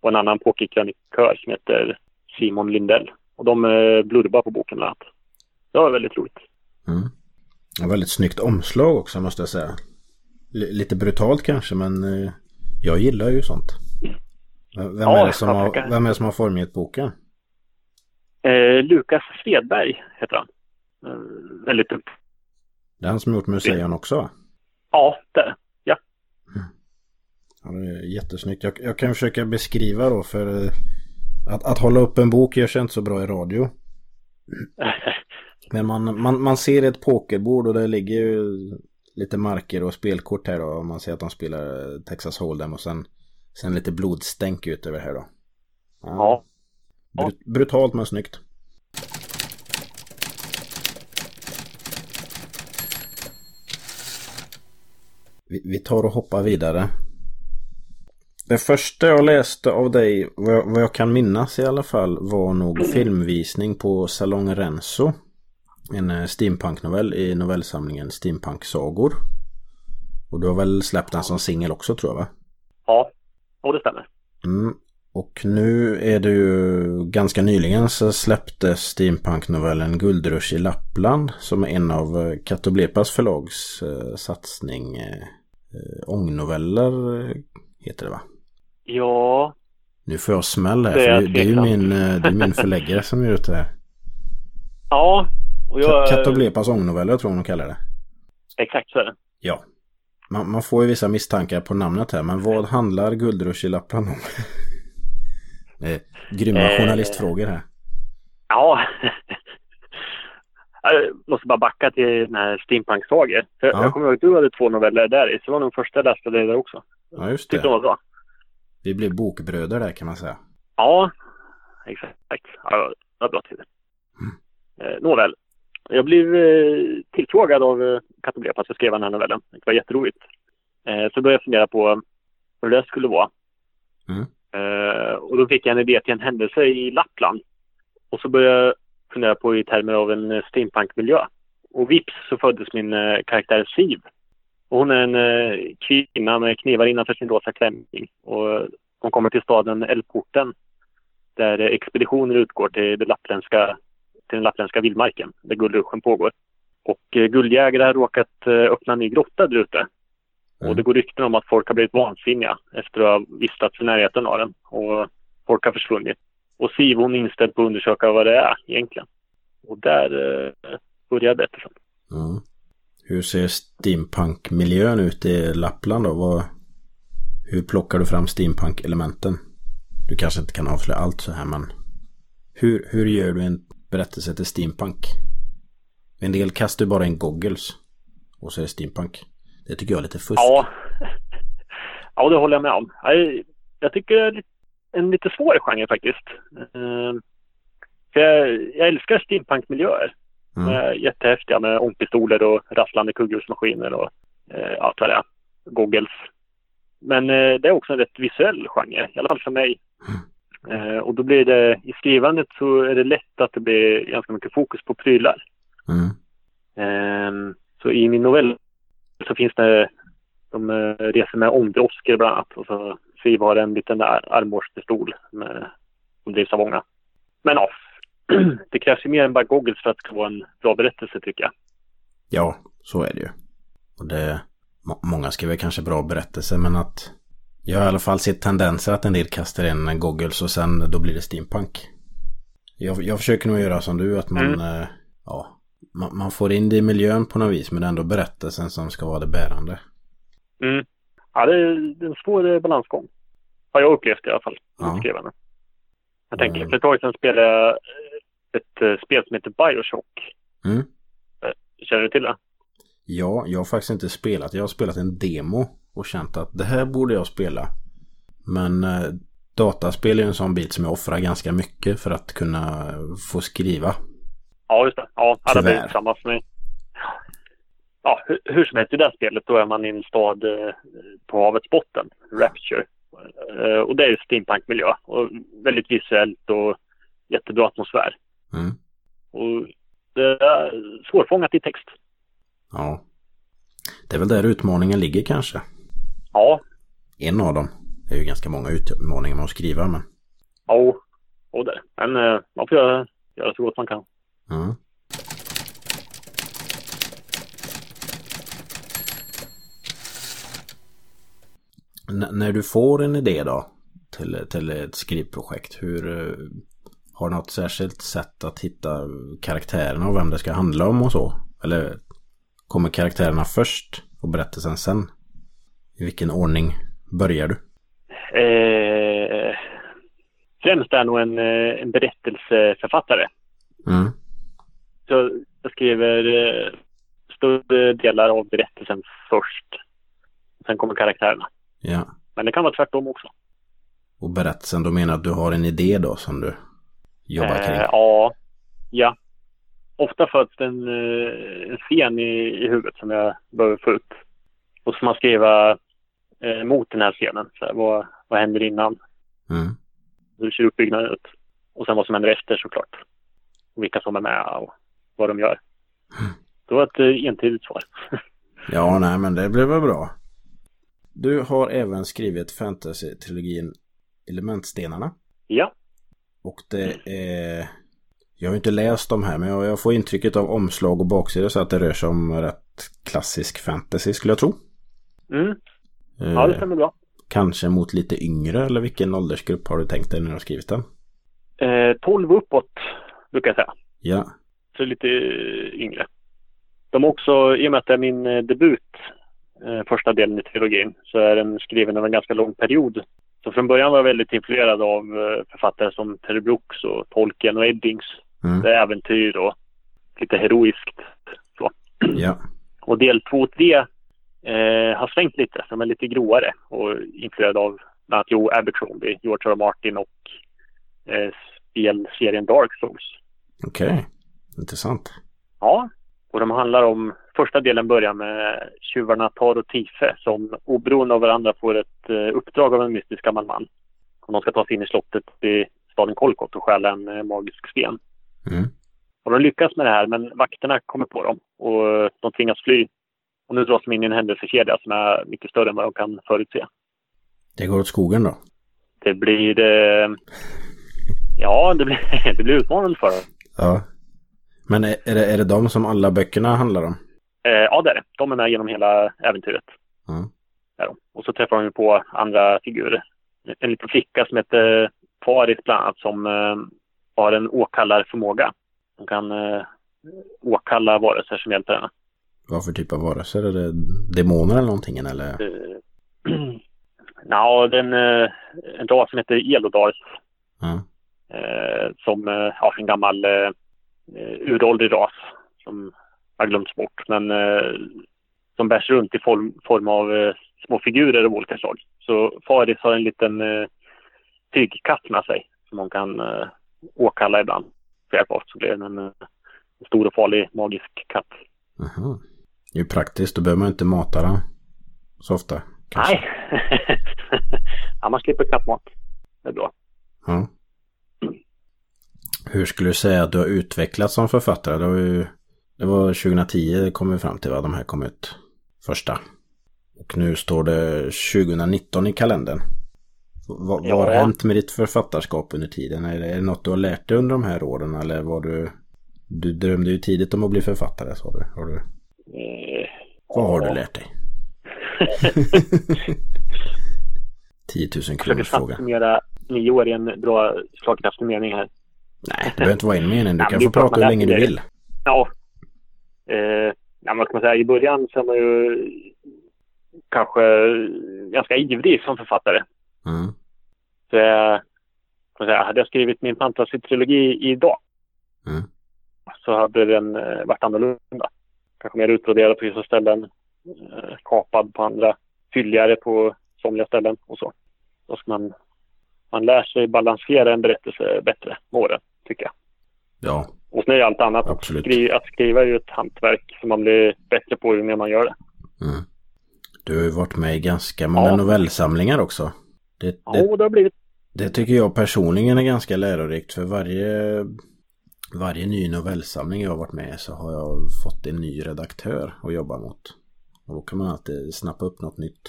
Och en annan pokerkronikör som heter Simon Lindell. Och de eh, blurbar på boken bland annat. Det var väldigt roligt. Mm. En väldigt snyggt omslag också, måste jag säga. L- lite brutalt kanske, men... Eh... Jag gillar ju sånt. Vem, ja, är, det som har, vem är det som har formgett boken? Eh, Lukas Fredberg heter han. Eh, väldigt dum. Det är han som gjort Museion också? Ja, det ja. Mm. Ja, det är jättesnyggt. Jag, jag kan försöka beskriva då för eh, att, att hålla upp en bok gör sig inte så bra i radio. Men man, man, man ser ett pokerbord och det ligger ju lite marker och spelkort här då. Om man ser att de spelar Texas Hold'em. Och sen, sen lite blodstänk ut över här då. Ja. Ja. Br- brutalt men snyggt. Vi, vi tar och hoppar vidare. Det första jag läste av dig, vad jag, vad jag kan minnas i alla fall, var nog filmvisning på Salong Renzo. En steampunk-novell i novellsamlingen Steampunk-sagor. Och du har väl släppt den som singel också, tror jag, va? Ja, och det stämmer. Mm. Och nu är det ju ganska nyligen så släpptes Steampunk-novellen Guldrush i Lappland, som är en av Katoblepas förlags eh, satsning. Eh, Ångnoveller eh, heter det, va? Ja. Nu får jag smäll här, det för det är ju min, det är min förläggare som gör det här. Ja. Och jag... Katoblepas ångnoveller tror jag hon kallar det. Exakt så är det. Ja. Man, man får ju vissa misstankar på namnet här, men vad handlar Guldrush i Lappland om? Det är grymma eh, journalistfrågor här. Ja. Jag måste bara backa till den här Steampunk-sagor. Ja. Jag kommer ihåg att du hade två noveller där i, så var den första lästa där också. Ja, just det. Tyckte de var bra. Vi blev bokbröder där, kan man säga. Ja, exakt. Ja, det var bra till det. Mm. Nåväl. Jag blev tillfrågad av Katoblepas att skriva den här novellen. Det var jätteroligt. Så började jag fundera på hur det skulle vara. Mm. Och då fick jag en idé till en händelse i Lappland. Och så började jag fundera på i termer av en steampunkmiljö. Och vips så föddes min karaktär Siv. Och hon är en eh, kvinna med knivar innanför sin rosa klänning. Och hon kommer till staden Elporten, där expeditioner utgår till, det lappländska, till den lappländska vildmarken, där guldruschen pågår. Och eh, guldjägare har råkat eh, öppna en ny grotta där ute. Mm. Och det går rykten om att folk har blivit vansinniga efter att ha vistats i närheten av den. Och folk har försvunnit. Och Siv, hon är inställd på att undersöka vad det är egentligen. Och där eh, började det. Mm. Hur ser steampunk-miljön ut i Lappland då? Vad, hur plockar du fram steampunk-elementen? Du kanske inte kan avslöja allt så här, men hur, hur gör du en berättelse till steampunk? En del kastar bara en goggles och så är det steampunk. Det tycker jag är lite fusk. Ja, ja det håller jag med om. Jag, jag tycker det är en lite svår genre faktiskt. För jag, jag älskar steampunk-miljöer. Mm. Jättehäftiga med ångpistoler och rasslande kugghjulsmaskiner och eh, allt vad det är, goggles. Men eh, det är också en rätt visuell genre, i alla fall för mig. Mm. Eh, och då blir det, i skrivandet så är det lätt att det blir ganska mycket fokus på prylar. Mm. Eh, så i min novell så finns det, de reser med ångdrosker bland annat. Och så Siv har en liten armborstpistol med, som drivs av ånga. Men ja. Det krävs ju mer än bara goggles för att det ska vara en bra berättelse, tycker jag. Ja, så är det ju. Och det, må- många skriver kanske bra berättelser, men att jag har i alla fall sett tendenser att en del kastar in goggles och sen då blir det steampunk. Jag, jag försöker nog göra som du, att man, mm. eh, ja, man, man får in det i miljön på något vis, men ändå berättelsen som ska vara det bärande. Mm. Ja, det är en svår balansgång. Har jag upplevt i alla fall, ja. Skrivande. Jag tänker, för ett tag sedan spelade jag ett spel som heter BioShock. Mm. Känner du till det? Ja, jag har faktiskt inte spelat. Jag har spelat en demo och känt att det här borde jag spela. Men eh, dataspel är ju en sån bit som jag offrar ganska mycket för att kunna få skriva. Ja, just det. Ja, alla blir tillsammans med. Ja, hur, hur som helst i det här spelet, då är man i en stad eh, på havets botten, Rapture. Och det är ju steampunkmiljö och väldigt visuellt och jättebra atmosfär. Mm. Och det är svårfångat i text. Ja. Det är väl där utmaningen ligger kanske. Ja. En av dem. Det är ju ganska många utmaningar man att skriva, men... Ja, och där. Men man får göra, göra så gott man kan. Mm. N- när du får en idé då till, till ett skrivprojekt, hur har du något särskilt sätt att hitta karaktärerna och vem det ska handla om och så? Eller kommer karaktärerna först och berättelsen sen? I vilken ordning börjar du? Eh, främst är nog en, en berättelseförfattare. Mm. Så jag skriver större delar av berättelsen först. Sen kommer karaktärerna. Ja. Men det kan vara tvärtom också. Och berättelsen, då menar att du har en idé då som du jobbar eh, kring? Ja, ja. Ofta föds det en, en scen i, i huvudet som jag behöver få ut. Och så man skriva eh, mot den här scenen. Så här, vad, vad händer innan? Mm. Hur ser uppbyggnaden ut? Och sen vad som händer efter såklart. Och vilka som är med och vad de gör. Mm. Det var ett entydigt svar. Ja, nej men det blev väl bra. Du har även skrivit fantasy-trilogin elementstenarna. Ja. Och det är... Jag har ju inte läst de här, men jag får intrycket av omslag och baksida så att det rör sig om rätt klassisk fantasy, skulle jag tro. Mm. Ja, det stämmer bra. Kanske mot lite yngre, eller vilken åldersgrupp har du tänkt dig när du har skrivit den? Eh, tolv uppåt, brukar jag säga. Ja. Så lite yngre. De också, i och med att det är min debut, eh, första delen i trilogin, så är den skriven över en ganska lång period. Så från början var jag väldigt influerad av författare som Terry Brooks och Tolkien och Eddings. Mm. Det är äventyr och lite heroiskt. Så. Ja. Och del två och tre eh, har svängt lite, som är lite gråare och influerad av bland annat Joe Abercrombie, George R. Martin och eh, spelserien Dark Souls. Okej, okay. Intressant. Ja, och de handlar om, första delen börjar med tjuvarna Tar och Tife som oberoende av varandra får ett eh, uppdrag av en mystisk gammal man. Och de ska ta sig in i slottet i staden Kolkot och stjäla en eh, magisk sten. Mm. Och de lyckas med det här, men vakterna kommer på dem och de tvingas fly. Och nu dras de in i en händelsekedja som är mycket större än vad de kan förutse. Det går åt skogen då? Det blir... Eh... Ja, det blir, det blir utmanande för dem. Ja. Men är, är, det, är det de som alla böckerna handlar om? Eh, ja, det är det. De är med genom hela äventyret. Mm. Där de. Och så träffar de på andra figurer. En liten flicka som heter Faris bland annat som... Eh... har en åkallarförmåga. De kan eh, åkalla varelser som hjälper henne. Vad för typ av varelser? Är det demoner eller någonting? Eller? Nå, det är en, en ras som heter Elodars. Mm. Eh, som eh, har en gammal eh, uråldrig ras som har glömts bort. Men eh, som bärs runt i form, form av eh, små figurer av olika slag. Så Faris har en liten eh, tygkatt med sig som man kan... Eh, åkalla ibland. För jag har så blir det en, en stor och farlig magisk katt. Aha. Det är ju praktiskt, då behöver man inte mata den så ofta. Kanske. Nej. Ja, man slipper kattmat. Det är bra. Ja. Hur skulle du säga att du har utvecklats som författare? Det var, ju, det var tjugo tio kom vi fram till vad de här kom ut första. Och nu står det tjugonitton i kalendern. Vad, ja. vad har hänt med ditt författarskap under tiden? Är det, är det något du har lärt dig under de här åren? Eller var du, du drömde ju tidigt om att bli författare, sa du. Har du eh, vad ja. har du lärt dig? tio tusen kronors fråga. Jag försöker nio år i en bra slagkraftig mening här. Nej, det behöver inte vara en mening. Du kan nej, få prata hur länge du vill. Ja. Eh, nej, vad ska man säga? I början så var man ju kanske ganska ivrig som författare. Mm. Så jag, jag hade skrivit min fantasy-trilogi idag mm. så hade den eh, varit annorlunda, kanske mer utraderad på vissa ställen, eh, kapad på andra, fylligare på somliga ställen och så. Då ska man, man lär sig balansera en berättelse bättre med åren, tycker jag. Ja. Och sen är allt annat att skriva, att skriva är ju ett hantverk som man blir bättre på ju mer man gör det. Mm. Du har ju varit med i ganska många ja. novellsamlingar också. Det, det, ja, det, har blivit. Det tycker jag personligen är ganska lärorikt. För varje, varje ny novellsamling jag har varit med så har jag fått en ny redaktör att jobba mot. Och då kan man alltid snappa upp något nytt.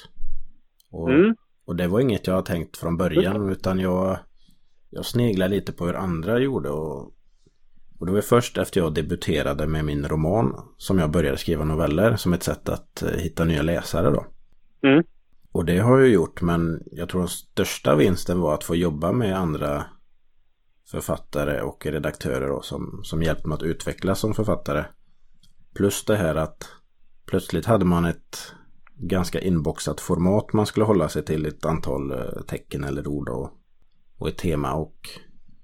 Och, mm. och det var inget jag hade tänkt från början mm. utan jag, jag sneglade lite på hur andra gjorde. Och, och det var först efter jag debuterade med min roman som jag började skriva noveller som ett sätt att hitta nya läsare då. Mm. Och det har jag gjort, men jag tror den största vinsten var att få jobba med andra författare och redaktörer då, som, som hjälpte mig att utvecklas som författare. Plus det här att plötsligt hade man ett ganska inboxat format man skulle hålla sig till, ett antal tecken eller ord och, och ett tema. Och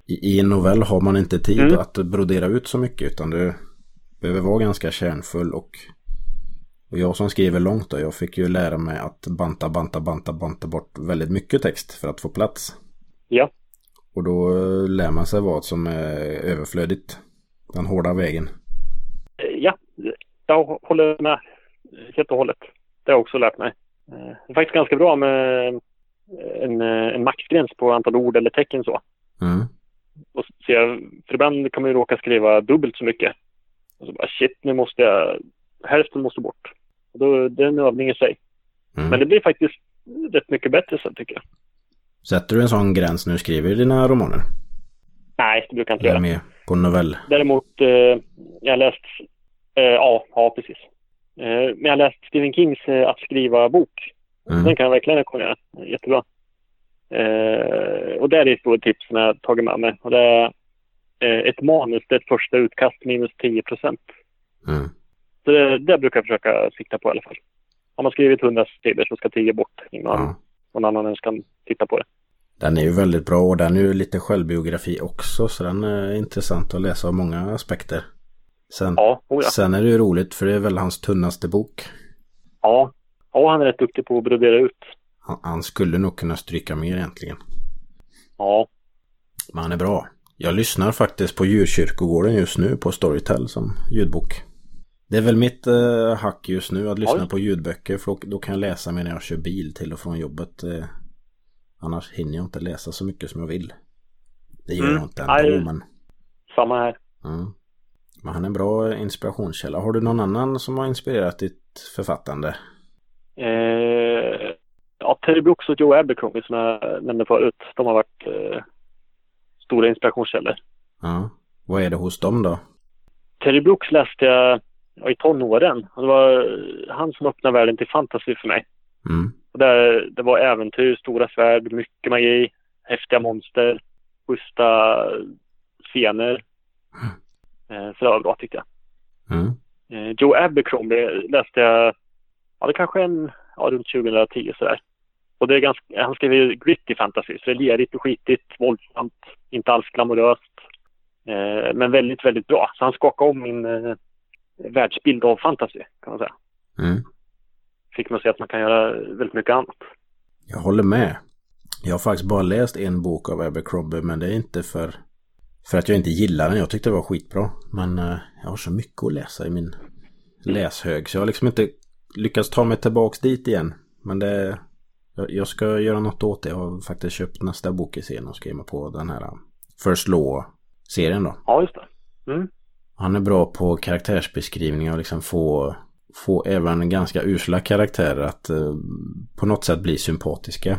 i, i en novell har man inte tid mm. att brodera ut så mycket, utan du behöver vara ganska kärnfull och... Och jag som skriver långt då, jag fick ju lära mig att banta, banta, banta, banta bort väldigt mycket text för att få plats. Ja. Och då lär man sig vad som är överflödigt. Den hårda vägen. Ja, jag håller med helt och hållet. Det har jag också lärt mig. Det är faktiskt ganska bra med en, en maxgräns på antal ord eller tecken så. Mm. Och så jag, för ibland kan man ju råka skriva dubbelt så mycket. Och så bara shit, nu måste jag... Hälften måste bort. Då, det är en övning i sig. Mm. Men det blir faktiskt rätt mycket bättre sen, tycker jag. Sätter du en sån gräns när du skriver dina romaner? Nej, det brukar jag inte göra. Med på novell. Däremot, eh, jag har läst... Eh, ja, ja, precis. Eh, men jag har läst Stephen Kings eh, Att skriva bok. Mm. Den kan jag verkligen rekommendera. Jättebra. Eh, och där är ett stort tips som jag har tagit med mig. Och det är eh, ett manus, det är ett första utkast minus tio procent. Mm. Så det, det brukar jag försöka sikta på i alla fall. Om man skrivit hundra sidor så ska tio bort innan mm. någon annan ens kan titta på det. Den är ju väldigt bra och den är ju lite självbiografi också, så den är intressant att läsa av många aspekter. Sen, ja, oh ja. sen är det ju roligt för det är väl hans tunnaste bok. Ja, ja han är rätt duktig på att brodera ut. Han, han skulle nog kunna stryka mer egentligen. Ja. Men han är bra. Jag lyssnar faktiskt på Djurkyrkogården just nu på Storytel som ljudbok. Det är väl mitt eh, hack just nu att lyssna Oj. på ljudböcker, för då kan jag läsa medan jag kör bil till och från jobbet. Eh, annars hinner jag inte läsa så mycket som jag vill. Det gör mm. jag inte ändå, men... Samma här. Mm. Men han är en bra inspirationskälla. Har du någon annan som har inspirerat ditt författande? Eh, ja, Terry Brooks och Joe Abercrombie som jag nämnde förut. De har varit eh, stora inspirationskällor. Ja. Vad är det hos dem då? Terry Brooks läste jag i tonåren. Det var han som öppnade världen till fantasy för mig. Mm. Och där, det var äventyr, stora svärd, mycket magi, häftiga monster, schyssta scener. Mm. Så det var bra tyckte jag. Mm. Joe Abercrombie läste jag, ja det kanske en, ja, runt tjugo tio sådär. Och det är ganska, han skrev ju gritty fantasy, så det är lerigt och skitigt, våldsamt, inte alls glamoröst. Men väldigt, väldigt bra. Så han skakade om min världsbild av fantasy kan man säga. Mm. Fick man se att man kan göra väldigt mycket annat. Jag håller med. Jag har faktiskt bara läst en bok av Abercrombie, men det är inte för för att jag inte gillar den. Jag tyckte det var skitbra, men eh, jag har så mycket att läsa i min läshög så jag har liksom inte lyckats ta mig tillbaks dit igen. Men det, jag, jag ska göra något åt det. Jag har faktiskt köpt nästa bok i serien och skriva på den här First Law-serien då. Ja, just det. Mm. Han är bra på karaktärsbeskrivningar och liksom få, få även ganska usla karaktärer att eh, på något sätt bli sympatiska.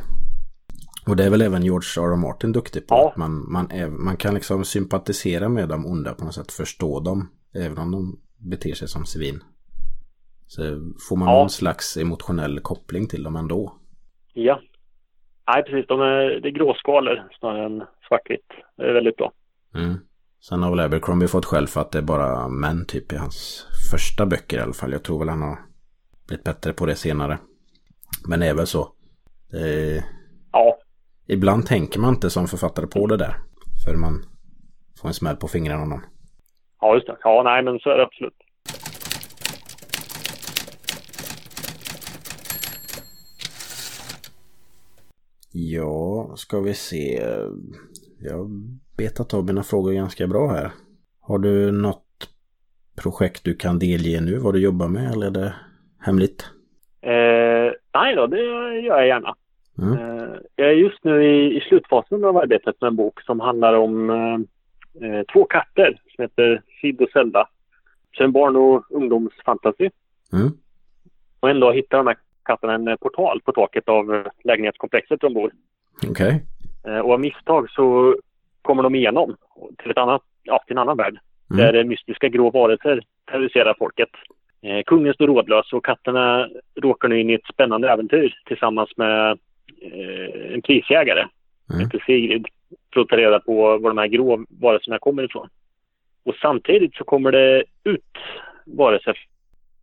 Och det är väl även George R R. Martin duktig på. Ja. Att man, man, är, man kan liksom sympatisera med de onda på något sätt, förstå dem, även om de beter sig som svin. Så får man ja. någon slags emotionell koppling till dem ändå. Ja, nej precis. De är, det är gråskalor snarare än svartvitt. Det är väldigt bra. Mm. Sen har väl Abercrombie fått själv för att det är bara män typ i hans första böcker i alla fall. Jag tror väl han har blivit bättre på det senare. Men det är väl så. Är... Ja. Ibland tänker man inte som författare på det där. För man får en smäll på fingrarna av någon. Ja, just det. Ja, nej men så är det absolut. Ja, ska vi se... Jag betat av mina frågor ganska bra här. Har du något projekt du kan delge nu vad du jobbar med eller är det hemligt? Eh, nej då, det gör jag gärna. Mm. Eh, jag är just nu i, i slutfasen av arbetet med en bok som handlar om eh, två katter som heter Sid och Zelda. Så en barn- och ungdomsfantasi. Mm. Och en dag hittar de här katterna en portal på taket av lägenhetskomplexet de bor. Okej. Okay. Och av misstag så kommer de igenom till, ett annat, ja, till en annan värld. Mm. Där mystiska grå varelser terroriserar folket. Eh, kungen står rådlös och katterna råkar nu in i ett spännande äventyr tillsammans med eh, en prisjägare. Mm. Efter Sigrid för att ta reda på var de här grå varelserna kommer ifrån. Och samtidigt så kommer det ut varelser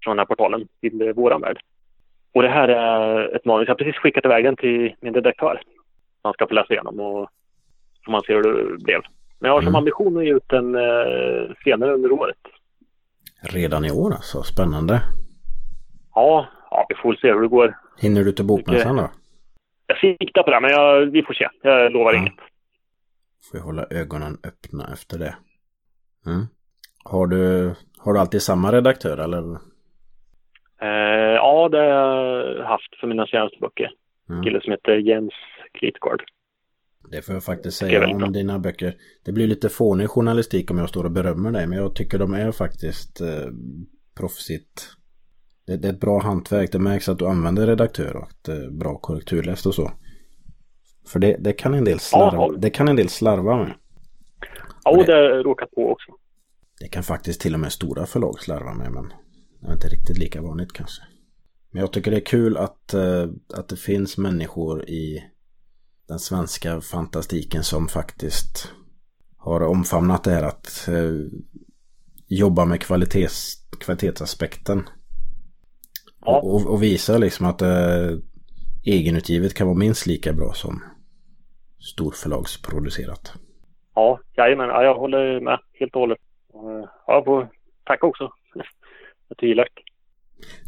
från den här portalen till våran värld. Och det här är ett manus. Jag har precis skickat iväg den till min redaktör. Man ska få läsa igenom och får man se hur det blev. Men jag har som mm. ambition att ge ut den eh, senare under året. Redan i år alltså, spännande. Ja, ja, vi får se hur det går. Hinner du till bokmässan då? Jag siktar på det, men jag, vi får se. Jag lovar ja. inget. Får jag hålla ögonen öppna efter det. Mm. Har du, har du alltid samma redaktör eller? Eh, ja, det har jag haft för mina senaste böcker. Mm. Kille som heter Jens Klitgård. Det får jag faktiskt säga jag om dina böcker. Det blir lite fånig journalistik om jag står och berömmer dig, men jag tycker de är faktiskt eh, proffsigt. Det, det är ett bra hantverk. Det märks att du använder redaktör och att det är bra korrekturläst och så. För det, det, kan en del slarva, det kan en del slarva med. Ja, och det har jag råkat på också. Det kan faktiskt till och med stora förlag slarva med, men det är inte riktigt lika vanligt kanske. Men jag tycker det är kul att, att det finns människor i den svenska fantastiken som faktiskt har omfamnat det här att jobba med kvalitets, kvalitetsaspekten. Ja. Och, och visa liksom att eh, egenutgivet kan vara minst lika bra som storförlagsproducerat. Ja, jajamän, ja, jag håller med helt och hållet. Ja, på, tack också. Jag tycker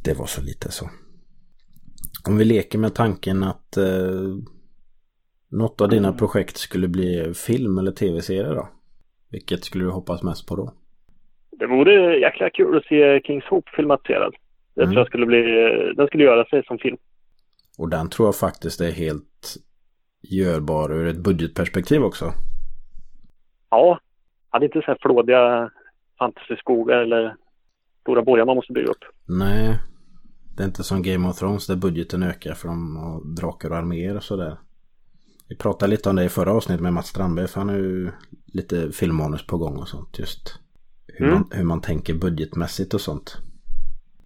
det var så lite så. Om vi leker med tanken att eh, något av dina projekt skulle bli film eller tv-serie då? Vilket skulle du hoppas mest på då? Det vore jäkla kul att se Kings Hope filmatiserad. Jag mm. tror jag skulle bli, den skulle göra sig som film. Och den tror jag faktiskt är helt görbar ur ett budgetperspektiv också. Ja, det är inte så här flådiga fantasyskogar eller stora borgar man måste bygga upp. Nej, det är inte som Game of Thrones där budgeten ökar för de har drakar och arméer och sådär. Vi pratade lite om det i förra avsnitt med Mats Strandberg, för han är ju lite filmmanus på gång och sånt, just hur, mm. man, hur man tänker budgetmässigt och sånt.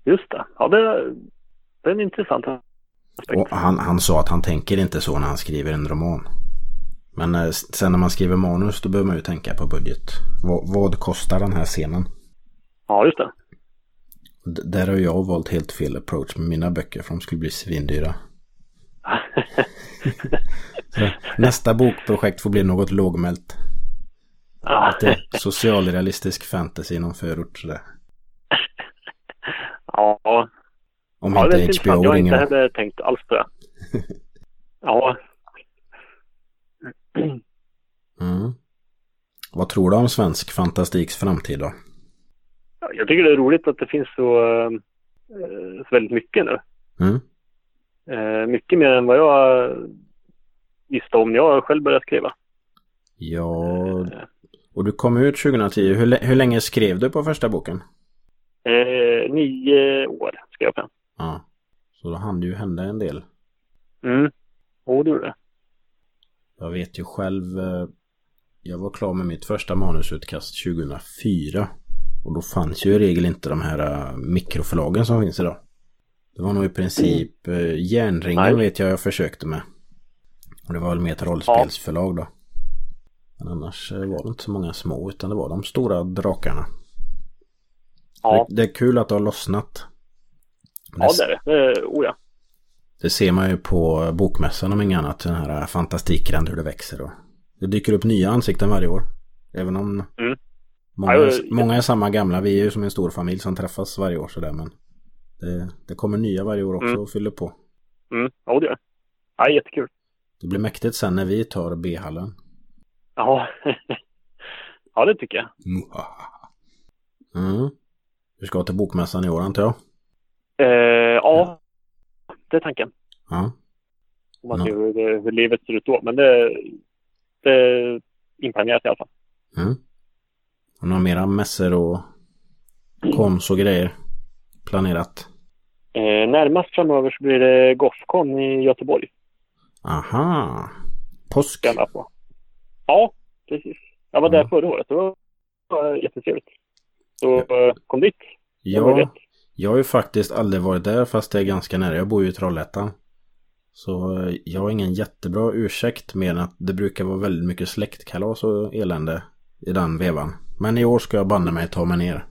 Just det, ja, det, det är en intressant aspekt. Och han, han sa att han tänker inte så när han skriver en roman. Men eh, sen när man skriver manus då behöver man ju tänka på budget. V- vad kostar den här scenen? Ja, just det. D- där har jag valt helt fel approach med mina böcker, för de skulle bli svindyra. Nästa bokprojekt får bli något lågmält. Lite socialrealistisk fantasy inom förort sådär. Ja. Om ja, inte det H B O ringer. Jag inte hade tänkt alls på det. Ja. Mm. Vad tror du om svensk fantastiks framtid då? Jag tycker det är roligt att det finns så, så väldigt mycket nu. Mm. Mycket mer än vad jag visste om när jag själv började skriva. Ja. Och du kom ut tjugohundratio. Hur, hur länge skrev du på första boken? Eh, nio år skrev jag på. Ja. Så då hann det ju hända en del. Mm. Och du det. Jag vet ju själv. Jag var klar med mitt första manusutkast tjugohundrafyra. Och då fanns ju i regel inte de här mikroförlagen som finns idag. Det var nog i princip mm. Järnringen vet jag jag försökte med. Och det var väl mer ett rollspelsförlag då. Men annars var det inte så många små, utan det var de stora drakarna. Ja. Det, det är kul att det har lossnat. Det, ja, det är det. Det är, oh ja. Det ser man ju på bokmässan om inget annat. Den här fantastikgränd hur det växer. Och det dyker upp nya ansikten varje år. Även om mm. många, ja, jag, många är samma gamla. Vi är ju som en stor familj som träffas varje år. Så där, men det, det kommer nya varje år också mm. och fyller på. Mm. Ja, det är det. Ja, jättekul. Det blir mäktigt sen när vi tar B-hallen. Ja, ja det tycker jag. Mm. Du ska till bokmässan i år antar jag? Eh, ja, det är tanken. Ja. Om man ser hur, det, hur livet ser ut då. Men det, det är inplanerat i alla fall. Mm. Och några mera mässor och kons och grejer planerat? Eh, närmast framöver så blir det Gothcon i Göteborg. Aha. Påsk? Ja, precis. Jag var där ja. förra året. Det var jättetrevligt. Så kom dit. Ja, jag har ju faktiskt aldrig varit där, fast det är ganska nära. Jag bor ju i Trollhättan. Så jag har ingen jättebra ursäkt, med att det brukar vara väldigt mycket släktkalas och elände i den vevan. Men i år ska jag banna mig ta mig ner.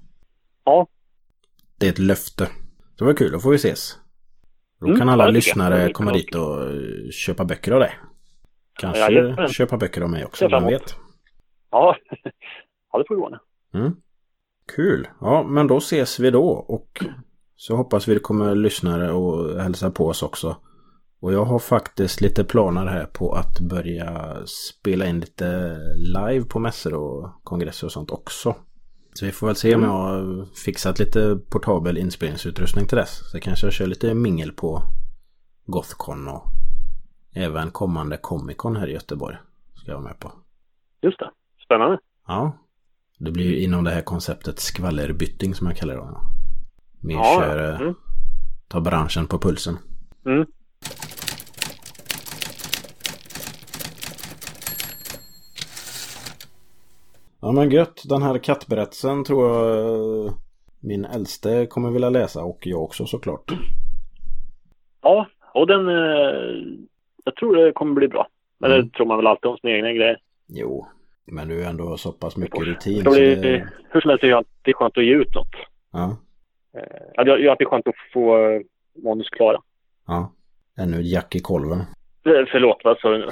Ja. Det är ett löfte. Det var kul, då får vi ses. Då kan mm, alla ja, lyssnare jag. komma dit och köpa böcker av dig. Kanske ja, köpa böcker av mig också, man vet. Ja, ja det får gå nu. Mm. Kul. Ja, men då ses vi då, och så hoppas vi kommer lyssnare och hälsa på oss också. Och jag har faktiskt lite planer här på att börja spela in lite live på mässor och kongresser och sånt också. Så vi får väl se om jag har fixat lite portabel inspelningsutrustning till dess. Så kanske jag kör lite mingel på Gothcon och även kommande Comic-Con här i Göteborg ska jag vara med på. Just det. Spännande. Ja. Det blir ju inom det här konceptet skvallerbytting som jag kallar det. Vi ja, kör mm. ta branschen på pulsen. Mm. Ja men gött, den här kattberättelsen tror jag min äldste kommer vilja läsa och jag också såklart. Ja, och den jag tror det kommer bli bra. Men mm. det tror man väl alltid om sina egna grejer. Jo, men du är ändå så pass mycket rutin. Det, det... Hur som helst är det alltid skönt att ge ut något. Ja. Ja, det är alltid skönt att få manus klara. Ja, ännu ett jack i kolven. Förlåt, vad sa du nu?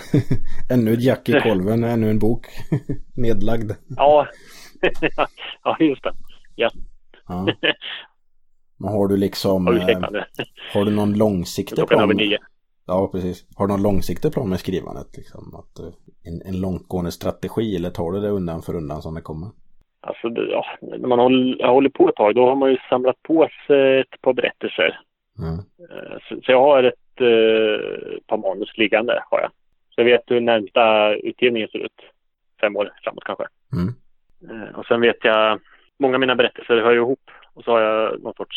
Ännu ett jack i kolven, ännu en bok nedlagd. Ja, ja just det. Ja. Ja. Men har du liksom har du, har du någon långsiktig plan? Ja, precis. Har du någon långsiktig plan med skrivandet? Liksom? Att en, en långtgående strategi eller tar du det undan för undan som det kommer? Alltså, ja, när man håller, håller på ett tag då har man ju samlat på sig ett par berättelser. Mm. Så, så jag har ett eh, par manus liggande har jag. Så jag vet hur närmsta utgivningen ser ut. Fem år framåt kanske. Mm. Eh, och sen vet jag, många av mina berättelser hör ju ihop. Och så har jag någon sorts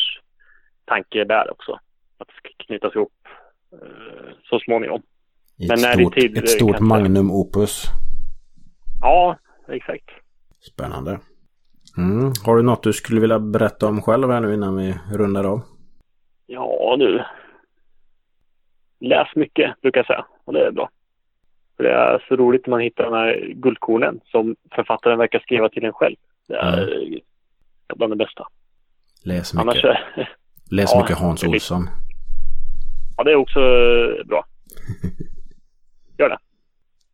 tankebär också. Att det ska knytas ihop eh, så småningom. Ett Men när stort, det är tid, ett stort kanske... magnum opus. Ja, exakt. Spännande. Mm. Har du något du skulle vilja berätta om själv här nu innan vi rundar av? Ja, du. Läs mycket, brukar jag säga. Och det är bra. För det är så roligt när man hittar den här guldkornen som författaren verkar skriva till en själv. Det är mm. bland det bästa. Läs mycket. Annars, Läs ja, mycket Hans Olsson. Ja, det är också bra. Gör det.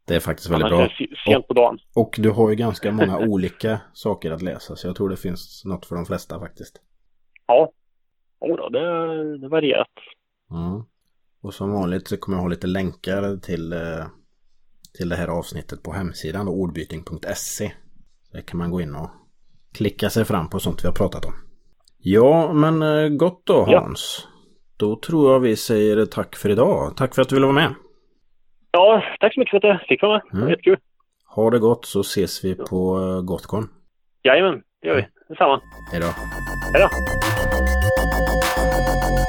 Det är faktiskt väldigt bra. Sent på dagen. Och, och du har ju ganska många olika saker att läsa. Så jag tror det finns något för de flesta faktiskt. Ja. Ja, det är varierat. Mm. Och som vanligt så kommer jag ha lite länkar till, till det här avsnittet på hemsidan. ordbyting punkt se. Där kan man gå in och klicka sig fram på sånt vi har pratat om. Ja, men gott då Hans. Ja. Då tror jag vi säger tack för idag. Tack för att du ville vara med. Ja, tack så mycket för att jag fick vara med. Jättekul. Mm. Ha det gott så ses vi ja. på Gothcon. Jajamän, det gör vi. Detsamma. Hej då. Hej då.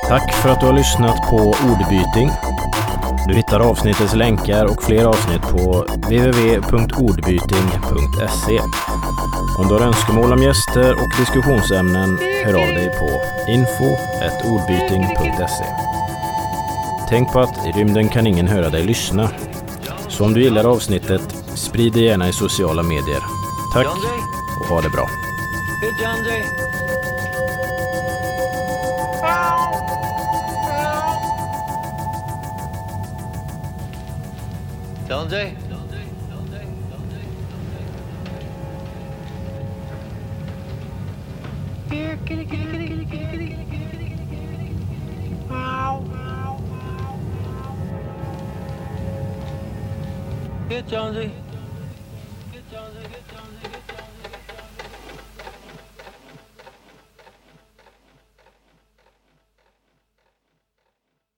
Tack för att du har lyssnat på Ordbyting. Du hittar avsnittets länkar och fler avsnitt på w w w punkt ordbyting punkt se. Om du har önskemål om gäster och diskussionsämnen, hör av dig på info snabel-a ordbyting punkt se. Tänk på att i rymden kan ingen höra dig lyssna. Så om du gillar avsnittet, sprid det gärna i sociala medier. Tack och ha det bra. Dante? Dante, Dante, Dante, Dante. Here, kitty, kitty, kitty, kitty, kitty, kitty. Wow, wow, wow, wow. Here, Dante. Here, Dante, here, Dante.